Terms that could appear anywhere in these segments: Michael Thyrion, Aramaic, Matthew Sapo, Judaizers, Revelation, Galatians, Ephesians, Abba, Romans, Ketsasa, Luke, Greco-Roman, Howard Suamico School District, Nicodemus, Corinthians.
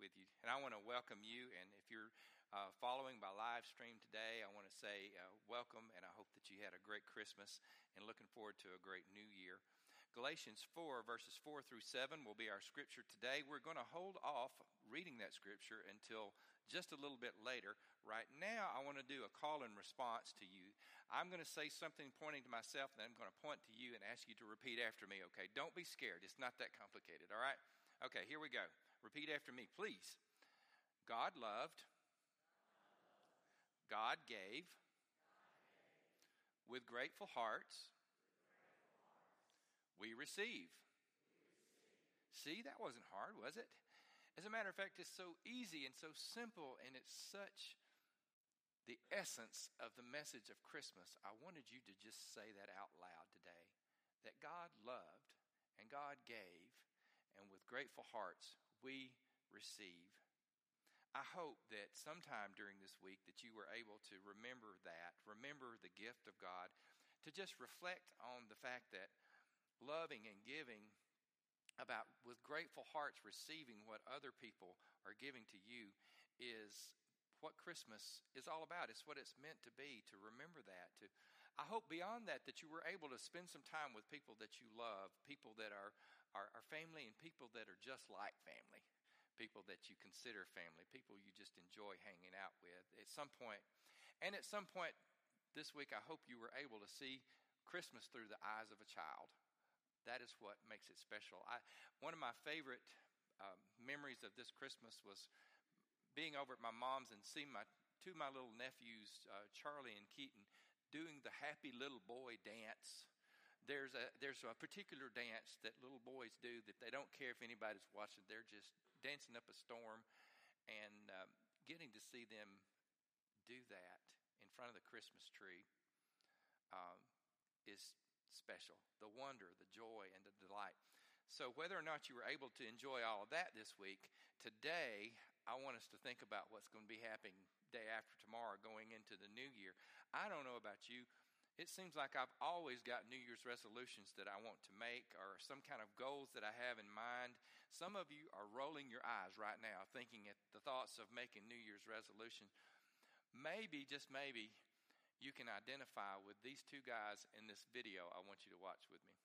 with you. And I want to welcome you. And if you're following my live stream today, I want to say welcome. And I hope that you had a great Christmas and looking forward to a great new year. Galatians 4, verses 4 through 7 will be our scripture today. We're going to hold off reading that scripture until just a little bit later. Right now, I want to do a call and response to you. I'm going to say something pointing to myself, and then I'm going to point to you and ask you to repeat after me, okay? Don't be scared. It's not that complicated, all right? Okay, here we go. Repeat after me, please. God loved. God gave. With grateful hearts. We receive. See, that wasn't hard, was it? As a matter of fact, it's so easy and so simple, and it's such the essence of the message of Christmas. I wanted you to just say that out loud today, that God loved and God gave, and with grateful hearts, we receive. I hope that sometime during this week that you were able to remember that, remember the gift of God, to just reflect on the fact that loving and giving, about with grateful hearts receiving what other people are giving to you, is what Christmas is all about. It's what it's meant to be, to remember that. I hope beyond that that you were able to spend some time with people that you love, people that are family, and people that are just like family, people that you consider family, people you just enjoy hanging out with at some point. And at some point this week, I hope you were able to see Christmas through the eyes of a child. That is what makes it special. One of my favorite memories of this Christmas was being over at my mom's and seeing my little nephews, Charlie and Keaton, doing the happy little boy dance. There's a particular dance that little boys do that they don't care if anybody's watching. They're just dancing up a storm, and getting to see them do that in front of the Christmas tree is special. The wonder, the joy, and the delight. So whether or not you were able to enjoy all of that this week, today I want us to think about what's going to be happening day after tomorrow, going into the new year. I don't know about you. It seems like I've always got New Year's resolutions that I want to make, or some kind of goals that I have in mind. Some of you are rolling your eyes right now, thinking at the thoughts of making New Year's resolution. Maybe, just maybe, you can identify with these two guys in this video I want you to watch with me.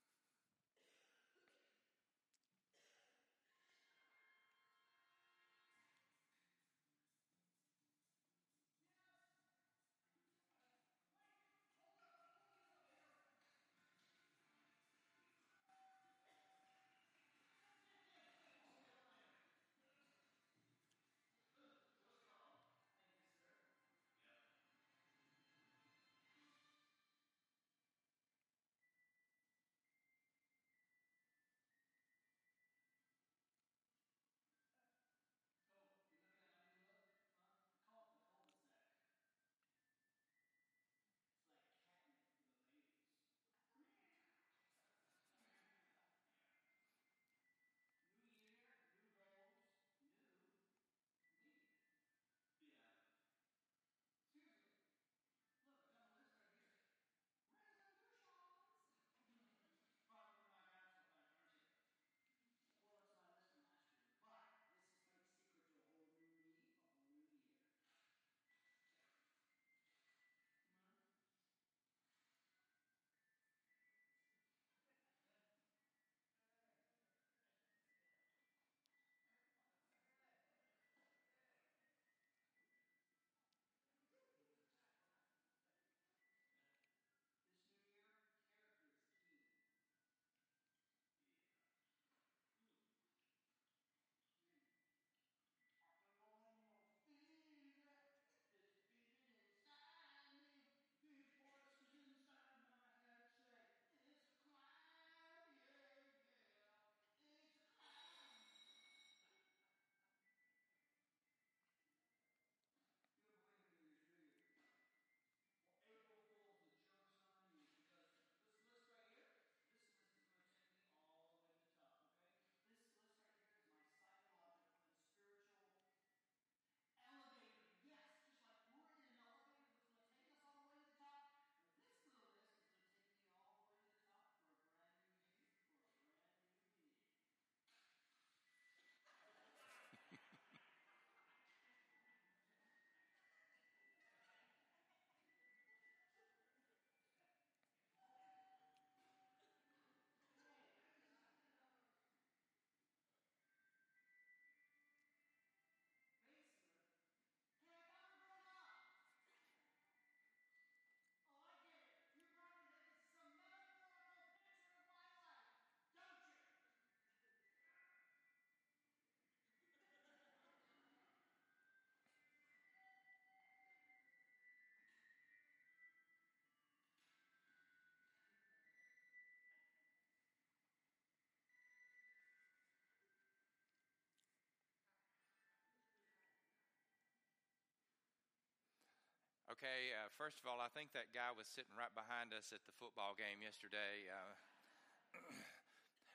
Okay, first of all, I think that guy was sitting right behind us at the football game yesterday.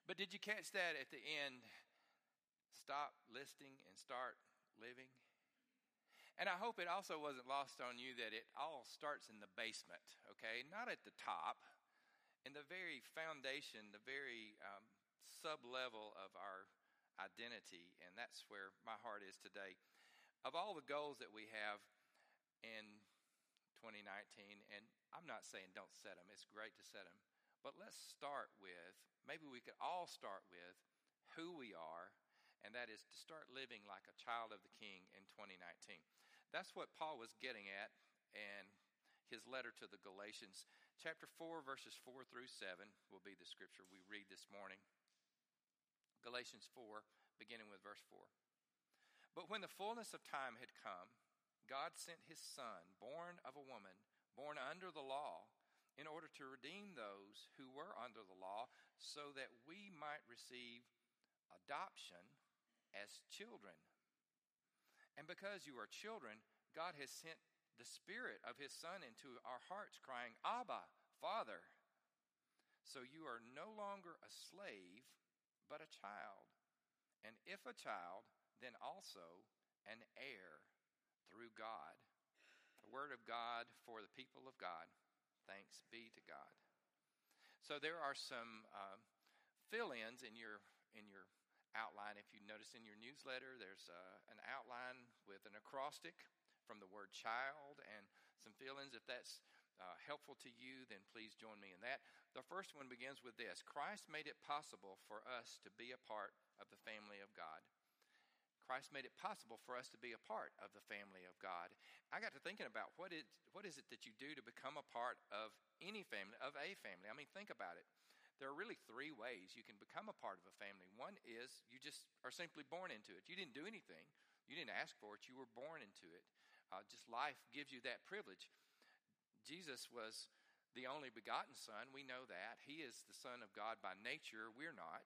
But did you catch that at the end? Stop listening and start living. And I hope it also wasn't lost on you that it all starts in the basement, okay? Not at the top. In the very foundation, the very sub-level of our identity, and that's where my heart is today. Of all the goals that we have in 2019, and I'm not saying don't set them. It's great to set them. But let's start with, maybe we could all start with who we are, and that is to start living like a child of the King in 2019. That's what Paul was getting at in his letter to the Galatians. Chapter 4, verses 4 through 7 will be the scripture we read this morning. Galatians 4, beginning with verse 4. But when the fullness of time had come, God sent his Son, born of a woman, born under the law, in order to redeem those who were under the law, so that we might receive adoption as children. And because you are children, God has sent the Spirit of his Son into our hearts, crying, Abba, Father. So you are no longer a slave, but a child. And if a child, then also an heir through God. The word of God for the people of God. Thanks be to God. So there are some fill-ins in your outline. If you notice in your newsletter, there's an outline with an acrostic from the word child and some fill-ins. If that's helpful to you, then please join me in that. The first one begins with this. Christ made it possible for us to be a part of the family of God. Christ made it possible for us to be a part of the family of God. I got to thinking about what is it that you do to become a part of any family, of a family. I mean, think about it. There are really three ways you can become a part of a family. One is you just are simply born into it. You didn't do anything. You didn't ask for it. You were born into it. Just life gives you that privilege. Jesus was the only begotten Son. We know that. He is the Son of God by nature. We're not.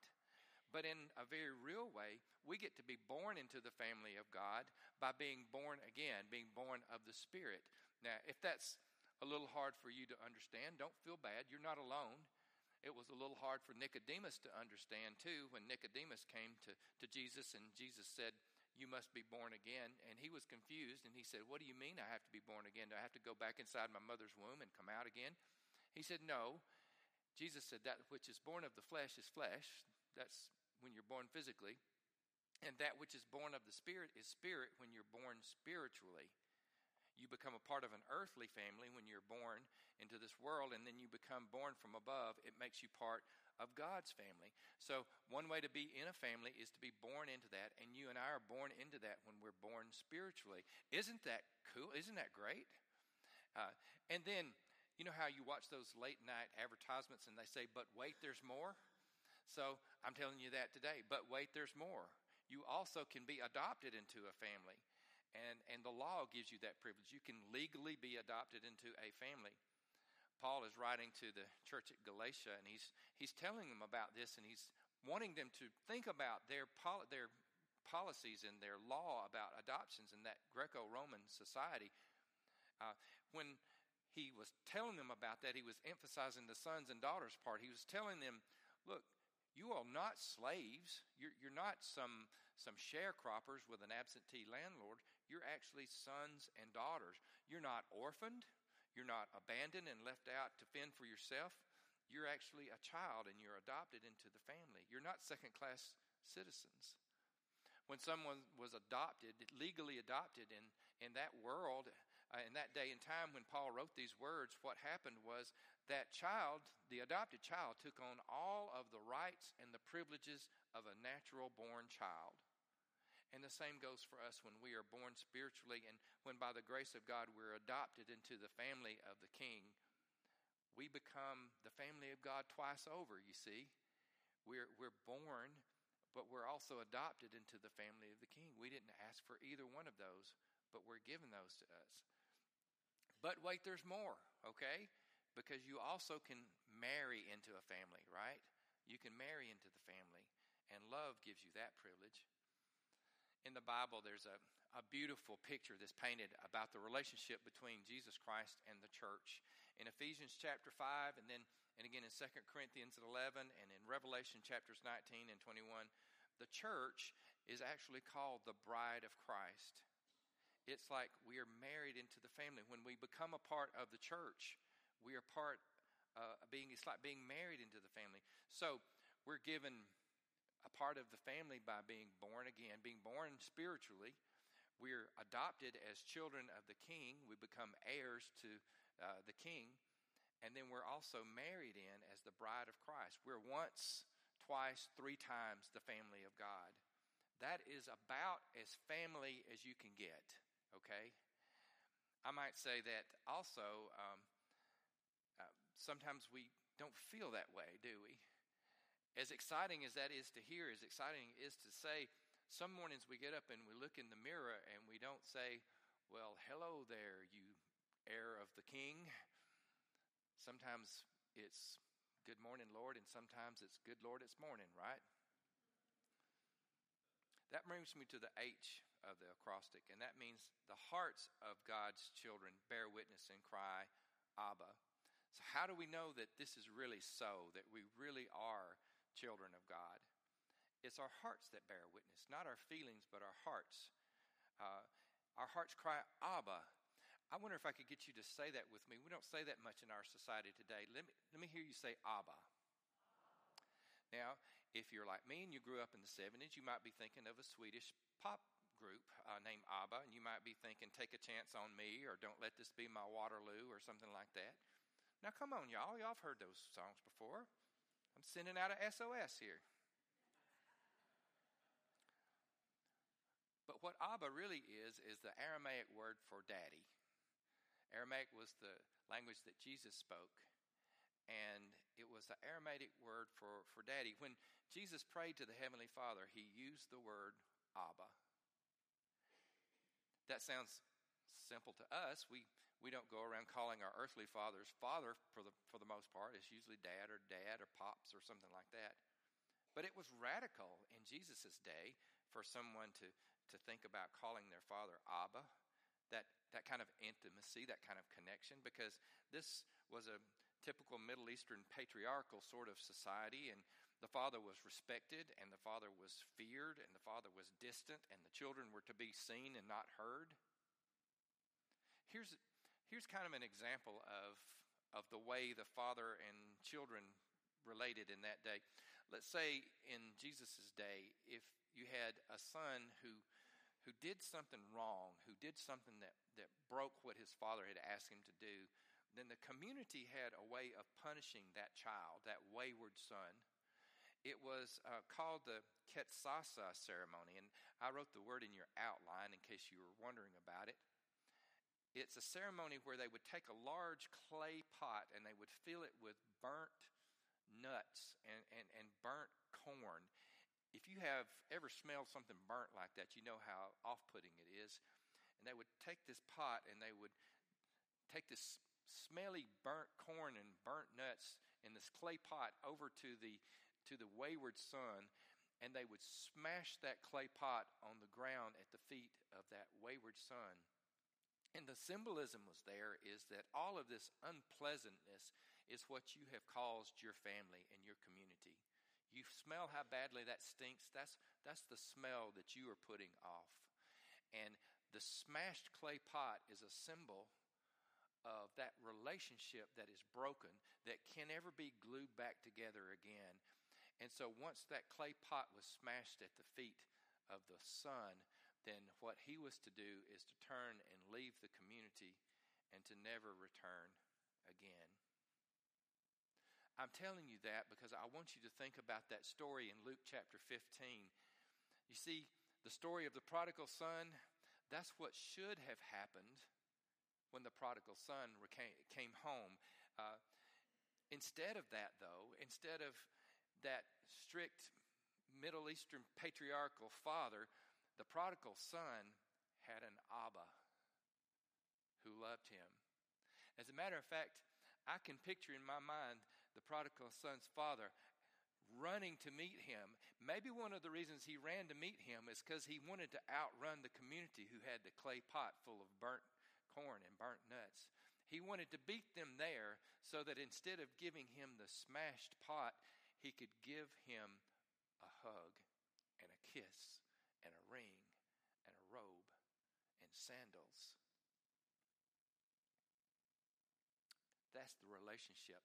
But in a very real way, we get to be born into the family of God by being born again, being born of the Spirit. Now, if that's a little hard for you to understand, don't feel bad. You're not alone. It was a little hard for Nicodemus to understand, too, when Nicodemus came to Jesus, and Jesus said, you must be born again. And he was confused, and he said, what do you mean I have to be born again? Do I have to go back inside my mother's womb and come out again? He said, no. Jesus said, that which is born of the flesh is flesh. That's when you're born physically. And that which is born of the Spirit is spirit when you're born spiritually. You become a part of an earthly family when you're born into this world, and then you become born from above. It makes you part of God's family. So one way to be in a family is to be born into that, and you and I are born into that when we're born spiritually. Isn't that cool? Isn't that great? And then, you know how you watch those late-night advertisements, and they say, but wait, there's more? So I'm telling you that today, but wait, there's more. You also can be adopted into a family. And the law gives you that privilege. You can legally be adopted into a family. Paul is writing to the church at Galatia, and he's telling them about this, and he's wanting them to think about their policies and their law about adoptions in that Greco-Roman society. When he was telling them about that, he was emphasizing the sons and daughters part. He was telling them, look, you are not slaves. You're not some sharecroppers with an absentee landlord. You're actually sons and daughters. You're not orphaned. You're not abandoned and left out to fend for yourself. You're actually a child, and you're adopted into the family. You're not second-class citizens. When someone was adopted, legally adopted in that world, in that day and time when Paul wrote these words, what happened was that child, the adopted child, took on all of the rights and the privileges of a natural-born child. And the same goes for us when we are born spiritually, and when by the grace of God we're adopted into the family of the King. We become the family of God twice over, you see. We're born, but we're also adopted into the family of the King. We didn't ask for either one of those, but we're given those to us. But wait, there's more, okay? Because you also can marry into a family, right? You can marry into the family, and love gives you that privilege. In in the Bible, there's a beautiful picture that's painted about the relationship between Jesus Christ and the church. In Ephesians chapter 5, and again in 2 Corinthians 11, and in Revelation chapters 19 and 21, the church is actually called the bride of Christ. It's like we are married into the family. When we become a part of the church, we are part it's like being married into the family. So we're given a part of the family by being born again, being born spiritually. We're adopted as children of the King. We become heirs to the King. And then we're also married in as the bride of Christ. We're once, twice, three times the family of God. That is about as family as you can get, okay? I might say that also, sometimes we don't feel that way, do we? As exciting as that is to hear, as exciting is to say, some mornings we get up and we look in the mirror and we don't say, well, hello there, you heir of the King. Sometimes it's good morning, Lord, and sometimes it's good Lord, it's morning, right? That brings me to the H of the acrostic, and that means the hearts of God's children bear witness and cry, Abba. So how do we know that this is really so, that we really are children of God? It's our hearts that bear witness, not our feelings, but our hearts. Our hearts cry, Abba. I wonder if I could get you to say that with me. We don't say that much in our society today. Let me hear you say, Abba. Now, if you're like me and you grew up in the 70s, you might be thinking of a Swedish pop group named Abba, and you might be thinking, Take a Chance on Me, or Don't Let This Be My Waterloo, or something like that. Now, come on, y'all. Y'all have heard those songs before. I'm sending out a SOS here. But what Abba really is the Aramaic word for daddy. Aramaic was the language that Jesus spoke. And it was the Aramaic word for daddy. When Jesus prayed to the Heavenly Father, he used the word Abba. That sounds simple to us. We don't go around calling our earthly fathers father for the most part. It's usually dad or pops or something like that. But it was radical in Jesus' day for someone to think about calling their father Abba. That kind of intimacy, that kind of connection, because this was a typical Middle Eastern patriarchal sort of society, and the father was respected, and the father was feared, and the father was distant, and the children were to be seen and not heard. Here's kind of an example of the way the father and children related in that day. Let's say in Jesus' day, if you had a son who did something wrong, who did something that broke what his father had asked him to do, then the community had a way of punishing that child, that wayward son. It was called the Ketsasa ceremony, and I wrote the word in your outline in case you were wondering about it. It's a ceremony where they would take a large clay pot and they would fill it with burnt nuts and burnt corn. If you have ever smelled something burnt like that, you know how off-putting it is. And they would take this pot and they would take this smelly burnt corn and burnt nuts in this clay pot over to the wayward son, and they would smash that clay pot on the ground at the feet of that wayward son. And the symbolism was there is that all of this unpleasantness is what you have caused your family and your community. You smell how badly that stinks. That's the smell that you are putting off. And the smashed clay pot is a symbol of that relationship that is broken, that can never be glued back together again. And so once that clay pot was smashed at the feet of the son, then what he was to do is to turn and leave the community and to never return again. I'm telling you that because I want you to think about that story in Luke chapter 15. You see, the story of the prodigal son, that's what should have happened when the prodigal son came home. Instead of that, though, instead of that strict Middle Eastern patriarchal father, the prodigal son had an Abba who loved him. As a matter of fact, I can picture in my mind the prodigal son's father running to meet him. Maybe one of the reasons he ran to meet him is because he wanted to outrun the community who had the clay pot full of burnt corn and burnt nuts. He wanted to beat them there so that instead of giving him the smashed pot, he could give him a hug and a kiss and a ring and a robe and sandals. That's the relationship.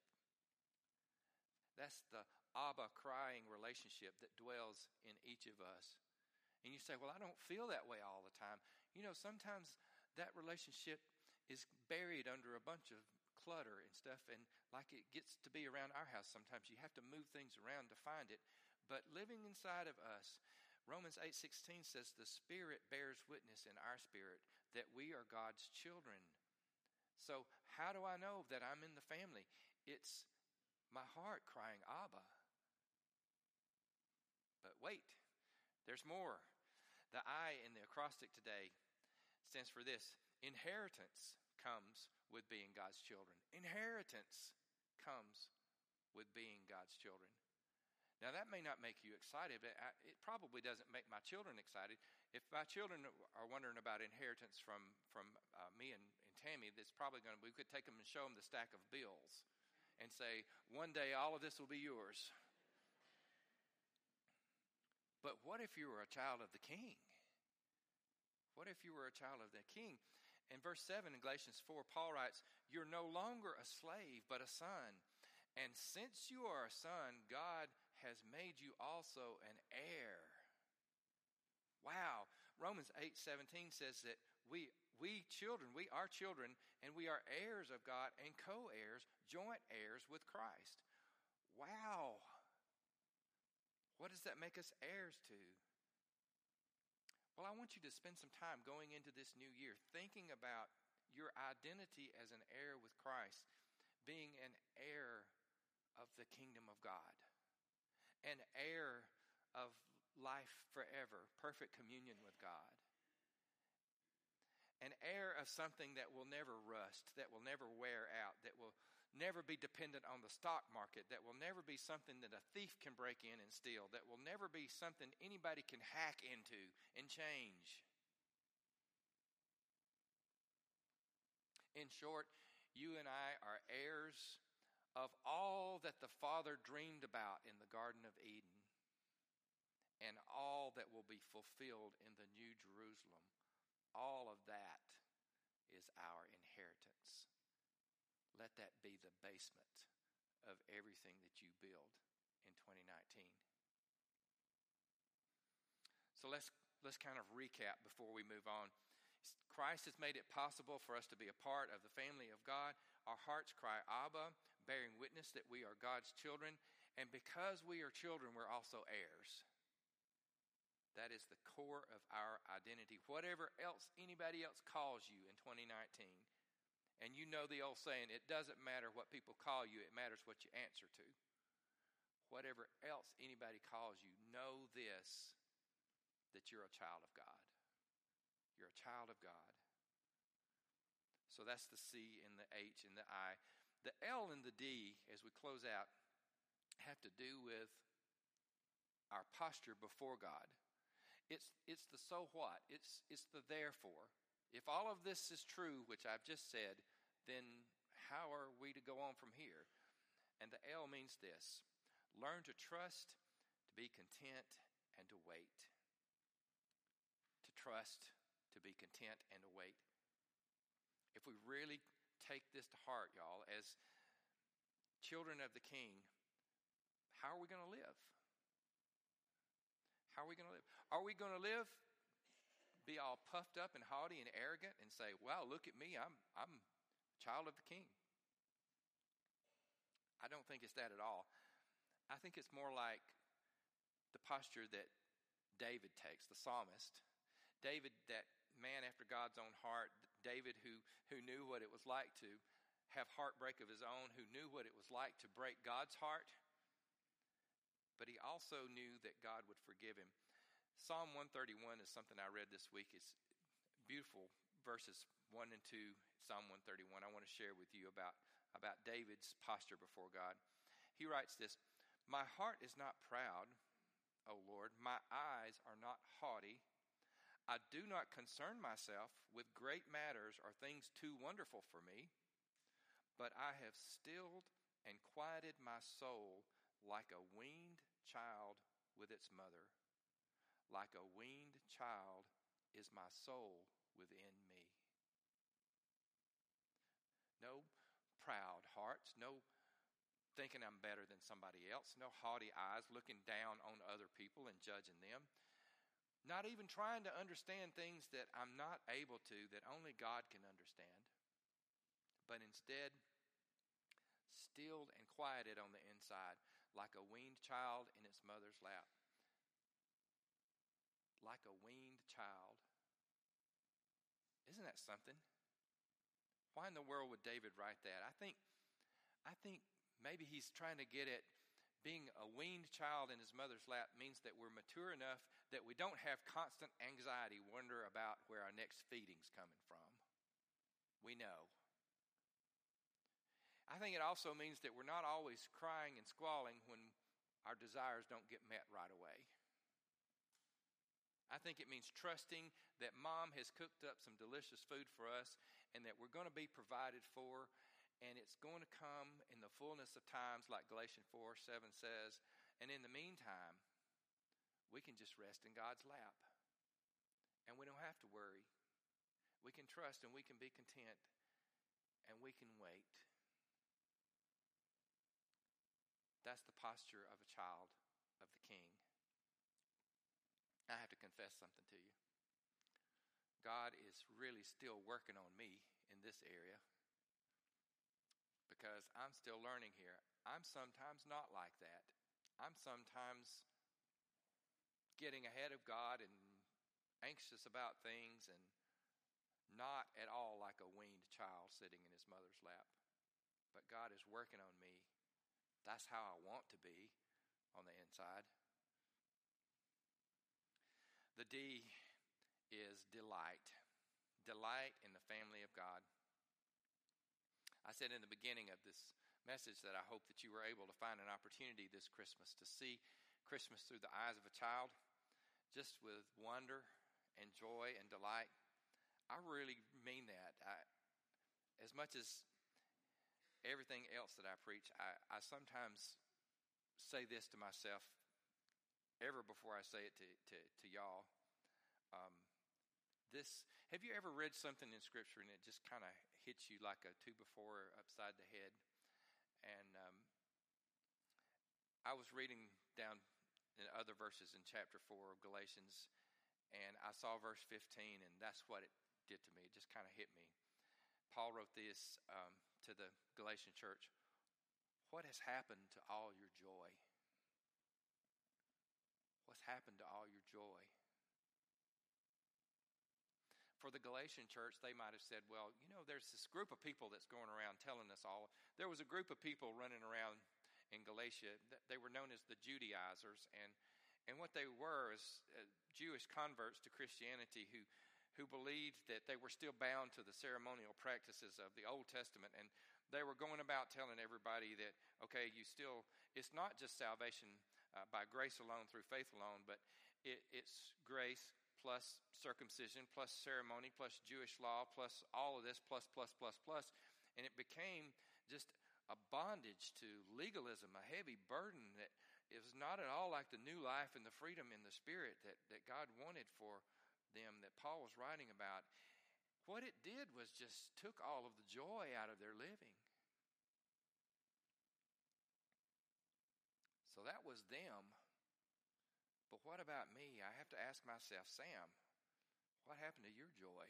That's the Abba crying relationship that dwells in each of us. And you say, well, I don't feel that way all the time. You know, sometimes that relationship is buried under a bunch of clutter and stuff. And like it gets to be around our house sometimes. You have to move things around to find it. But living inside of us, Romans 8:16 says, the Spirit bears witness in our spirit that we are God's children. So how do I know that I'm in the family? It's my heart crying, Abba. But wait, there's more. The I in the acrostic today stands for this. Inheritance comes with being God's children. Inheritance comes with being God's children. Now that may not make you excited, but it probably doesn't make my children excited. If my children are wondering about inheritance from me and Tammy, that's probably going to, we could take them and show them the stack of bills and say, one day all of this will be yours. But what if you were a child of the King? What if you were a child of the King? In verse 7 in Galatians 4, Paul writes, you're no longer a slave, but a son. And since you are a son, God has made you also an heir. Wow. Romans 8:17 says that we are children, and we are heirs of God and co-heirs, joint heirs with Christ. Wow. What does that make us heirs to? Well, I want you to spend some time going into this new year thinking about your identity as an heir with Christ, being an heir of the kingdom of God, an heir of life forever, perfect communion with God, an heir of something that will never rust, that will never wear out, that will never be dependent on the stock market, that will never be something that a thief can break in and steal, that will never be something anybody can hack into and change. In short, you and I are heirs of all that the Father dreamed about in the Garden of Eden and all that will be fulfilled in the New Jerusalem. All of that is our inheritance. Let that be the basement of everything that you build in 2019. So let's kind of recap before we move on. Christ has made it possible for us to be a part of the family of God. Our hearts cry, Abba, bearing witness that we are God's children. And because we are children, we're also heirs. That is the core of our identity. Whatever else anybody else calls you in 2019, and you know the old saying, it doesn't matter what people call you, it matters what you answer to. Whatever else anybody calls you, know this, that you're a child of God. You're a child of God. So that's the C and the H and the I. The L and the D, as we close out, have to do with our posture before God. It's the so what. It's the therefore. If all of this is true, which I've just said, then how are we to go on from here? And the L means this. Learn to trust, to be content, and to wait. To trust, to be content, and to wait. If we really take this to heart, y'all, as children of the King, how are we going to live? How are we going to live? Are we going to live, be all puffed up and haughty and arrogant and say, wow, look at me, I'm a child of the King? I don't think it's that at all. I think it's more like the posture that David takes, the psalmist. David, that man after God's own heart, David who knew what it was like to have heartbreak of his own, who knew what it was like to break God's heart, but he also knew that God would forgive him. Psalm 131 is something I read this week. It's beautiful, verses 1 and 2, Psalm 131. I want to share with you about David's posture before God. He writes this, My heart is not proud, O Lord. My eyes are not haughty. I do not concern myself with great matters or things too wonderful for me, but I have stilled and quieted my soul like a weaned child with its mother. Like a weaned child is my soul within me. No proud hearts, no thinking I'm better than somebody else, no haughty eyes looking down on other people and judging them. Not even trying to understand things that I'm not able to, that only God can understand. But instead, stilled and quieted on the inside, like a weaned child in its mother's lap. Like a weaned child. Isn't that something? Why in the world would David write that? I think maybe he's trying to get at being a weaned child in his mother's lap means that we're mature enough that we don't have constant anxiety, wonder about where our next feeding's coming from. We know. I think it also means that we're not always crying and squalling when our desires don't get met right away. I think it means trusting that Mom has cooked up some delicious food for us and that we're going to be provided for, and it's going to come in the fullness of times, like Galatians 4:7 says. And in the meantime, we can just rest in God's lap. And we don't have to worry. We can trust and we can be content. And we can wait. That's the posture of a child of the King. I have to confess something to you. God is really still working on me in this area. Because I'm still learning here. I'm sometimes not like that. I'm sometimes getting ahead of God and anxious about things and not at all like a weaned child sitting in his mother's lap. But God is working on me. That's how I want to be on the inside. The D is delight. Delight in the family of God. I said in the beginning of this message that I hope that you were able to find an opportunity this Christmas to see Christmas through the eyes of a child, just with wonder and joy and delight. I really mean that. As much as everything else that I preach, I sometimes say this to myself ever before I say it to y'all. Have you ever read something in Scripture and it just kind of hits you like a two-by-four upside the head? And I was reading down in other verses in chapter 4 of Galatians, and I saw verse 15, and that's what it did to me. It just kind of hit me. Paul wrote this to the Galatian church. What has happened to all your joy? What's happened to all your joy? For the Galatian church, they might have said, well, you know, there's this group of people that's going around telling us all. There was a group of people running around in Galatia. They were known as the Judaizers. And what they were is Jewish converts to Christianity who believed that they were still bound to the ceremonial practices of the Old Testament. And they were going about telling everybody that, okay, it's not just salvation by grace alone through faith alone, but it's grace plus circumcision, plus ceremony, plus Jewish law, plus all of this, plus. And it became just a bondage to legalism, a heavy burden that it was not at all like the new life and the freedom in the Spirit that God wanted for them, that Paul was writing about. What it did was just took all of the joy out of their living. So that was them. But what about me? I have to ask myself, Sam, what happened to your joy?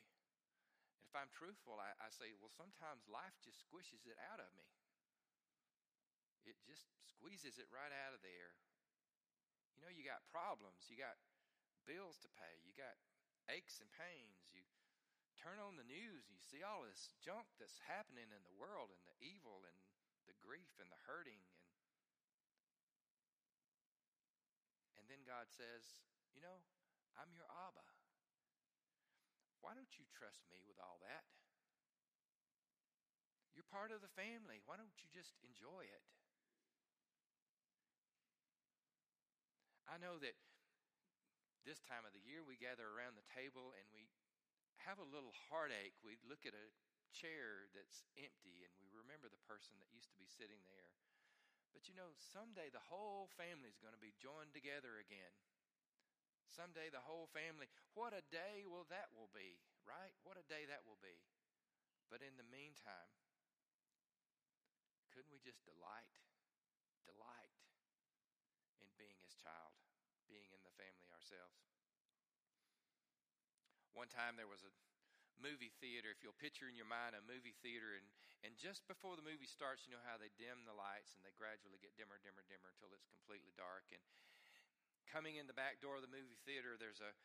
And if I'm truthful, I say, well, sometimes life just squishes it out of me. It just squeezes it right out of there. You know, you got problems. You got bills to pay. You got aches and pains. You turn on the news and you see all this junk that's happening in the world, and the evil and the grief and the hurting. And then God says, you know, I'm your Abba. Why don't you trust me with all that? You're part of the family. Why don't you just enjoy it? I know that this time of the year we gather around the table and we have a little heartache. We look at a chair that's empty and we remember the person that used to be sitting there. But you know, someday the whole family is going to be joined together again. Someday the whole family, what a day that will be, right? What a day that will be. But in the meantime, couldn't we just delight in being his child, being in the family ourselves? One time there was a movie theater. If you'll picture in your mind a movie theater, and just before the movie starts, you know how they dim the lights and they gradually get dimmer until it's completely dark. And coming in the back door of the movie theater, there's a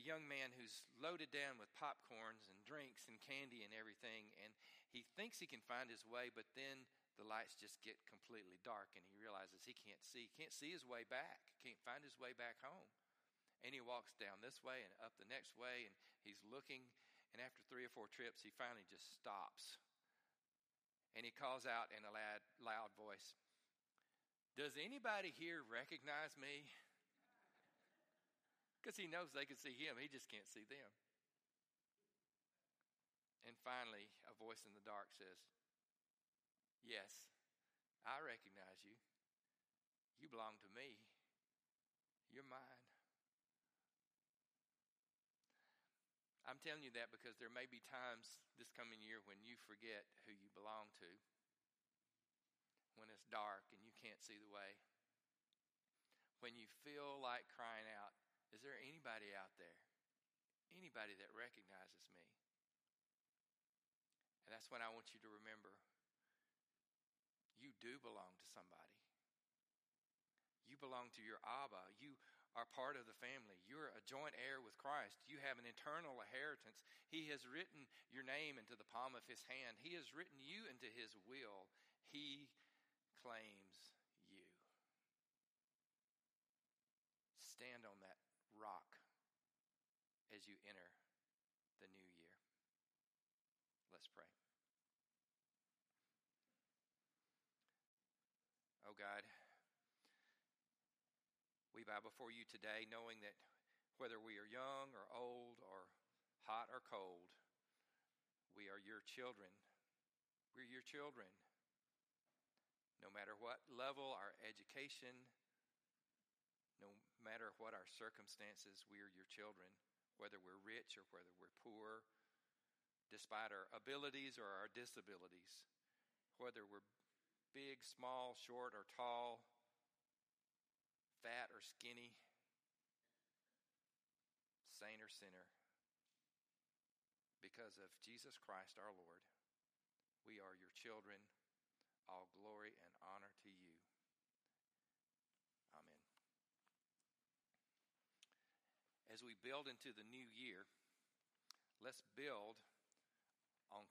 young man who's loaded down with popcorns and drinks and candy and everything, and he thinks he can find his way, but then the lights just get completely dark and he realizes he can't see his way back, can't find his way back home. And he walks down this way and up the next way, and he's looking, and after 3 or 4 trips, he finally just stops. And he calls out in a loud voice, "Does anybody here recognize me?" Because he knows they can see him. He just can't see them. And finally, a voice in the dark says, "Yes, I recognize you. You belong to me. You're mine." I'm telling you that because there may be times this coming year when you forget who you belong to, when it's dark and you can't see the way, when you feel like crying out, "Is there anybody out there? Anybody that recognizes me?" And that's when I want you to remember, you do belong to somebody. You belong to your Abba. You are part of the family. You're a joint heir with Christ. You have an eternal inheritance. He has written your name into the palm of his hand. He has written you into his will. He claims you. Stand on that rock as you enter the new year. Let's pray. Oh God, we bow before you today knowing that whether we are young or old or hot or cold, we are your children. We're your children. No matter what level our education, no matter what our circumstances, we are your children, whether we're rich or whether we're poor, despite our abilities or our disabilities, whether we're big, small, short, or tall, fat or skinny, saint or sinner, because of Jesus Christ our Lord, we are your children. All glory and honor to you. Amen. As we build into the new year, let's build